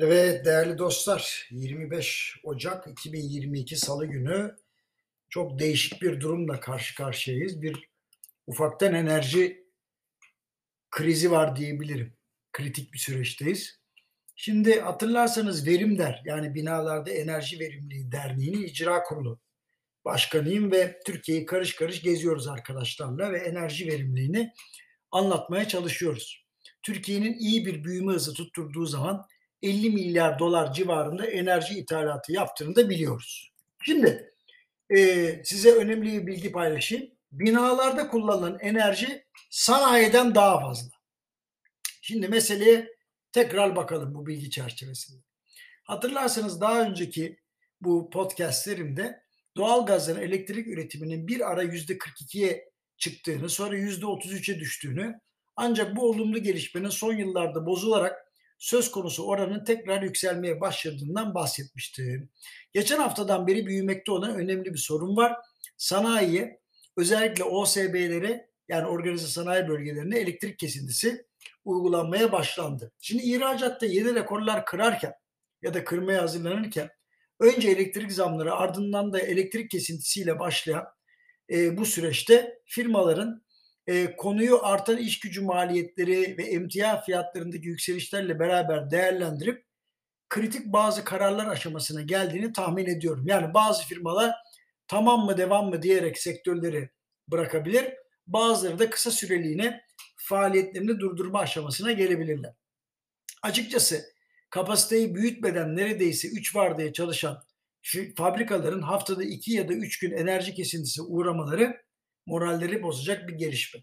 Evet değerli dostlar, 25 Ocak 2022 Salı günü çok değişik bir durumla karşı karşıyayız. Bir ufaktan enerji krizi var diyebilirim. Kritik bir süreçteyiz. Şimdi hatırlarsanız Verimder, yani Binalarda Enerji Verimliliği Derneği'nin icra kurulu başkanıyım ve Türkiye'yi karış karış geziyoruz arkadaşlarla ve enerji verimliliğini anlatmaya çalışıyoruz. Türkiye'nin iyi bir büyüme hızı tutturduğu zaman 50 milyar dolar civarında enerji ithalatı yaptığını da biliyoruz. Şimdi size önemli bir bilgi paylaşayım. Binalarda kullanılan enerji sanayiden daha fazla. Şimdi meseleye tekrar bakalım bu bilgi çerçevesinde. Hatırlarsanız daha önceki bu podcastlerimde doğalgazların elektrik üretiminin bir ara %42'ye çıktığını, sonra %33'e düştüğünü, ancak bu olumlu gelişmenin son yıllarda bozularak söz konusu oranın tekrar yükselmeye başladığından bahsetmiştim. Geçen haftadan beri büyümekte olan önemli bir sorun var. Sanayiye, özellikle OSB'lere, yani organize sanayi bölgelerine elektrik kesintisi uygulanmaya başlandı. Şimdi ihracatta yeni rekorlar kırarken ya da kırmaya hazırlanırken önce elektrik zamları, ardından da elektrik kesintisiyle başlayan bu süreçte firmaların konuyu artan iş gücü maliyetleri ve emtia fiyatlarındaki yükselişlerle beraber değerlendirip kritik bazı kararlar aşamasına geldiğini tahmin ediyorum. Yani bazı firmalar tamam mı devam mı diyerek sektörleri bırakabilir. Bazıları da kısa süreliğine faaliyetlerini durdurma aşamasına gelebilirler. Açıkçası kapasiteyi büyütmeden neredeyse 3 vardiyaya çalışan fabrikaların haftada 2 ya da 3 gün enerji kesintisi uğramaları moralleri bozacak bir gelişme.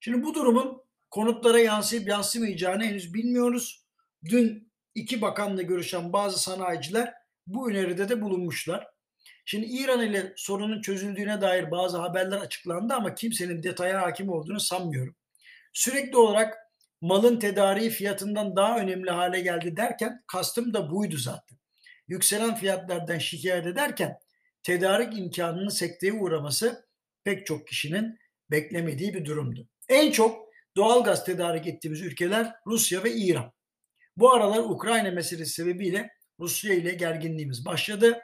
Şimdi bu durumun konutlara yansıyıp yansımayacağını henüz bilmiyoruz. Dün iki bakanla görüşen bazı sanayiciler bu öneride de bulunmuşlar. Şimdi İran ile sorunun çözüldüğüne dair bazı haberler açıklandı ama kimsenin detaya hakim olduğunu sanmıyorum. Sürekli olarak malın tedariği fiyatından daha önemli hale geldi derken kastım da buydu zaten. Yükselen fiyatlardan şikayet ederken tedarik imkanının sekteye uğraması pek çok kişinin beklemediği bir durumdu. En çok doğalgaz tedarik ettiğimiz ülkeler Rusya ve İran. Bu aralar Ukrayna meselesi sebebiyle Rusya ile gerginliğimiz başladı.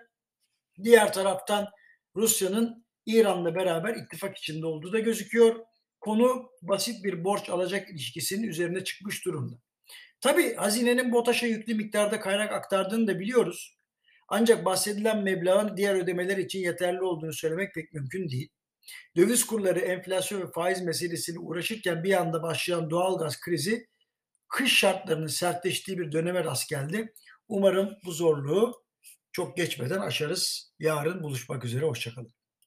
Diğer taraftan Rusya'nın İran'la beraber ittifak içinde olduğu da gözüküyor. Konu basit bir borç alacak ilişkisinin üzerine çıkmış durumda. Tabii hazinenin BOTAŞ'a yüklü miktarda kaynak aktardığını da biliyoruz. Ancak bahsedilen meblağın diğer ödemeler için yeterli olduğunu söylemek pek mümkün değil. Döviz kurları, enflasyon ve faiz meselesiyle uğraşırken bir anda başlayan doğalgaz krizi kış şartlarının sertleştiği bir döneme rast geldi. Umarım bu zorluğu çok geçmeden aşarız. Yarın buluşmak üzere. Hoşça kalın.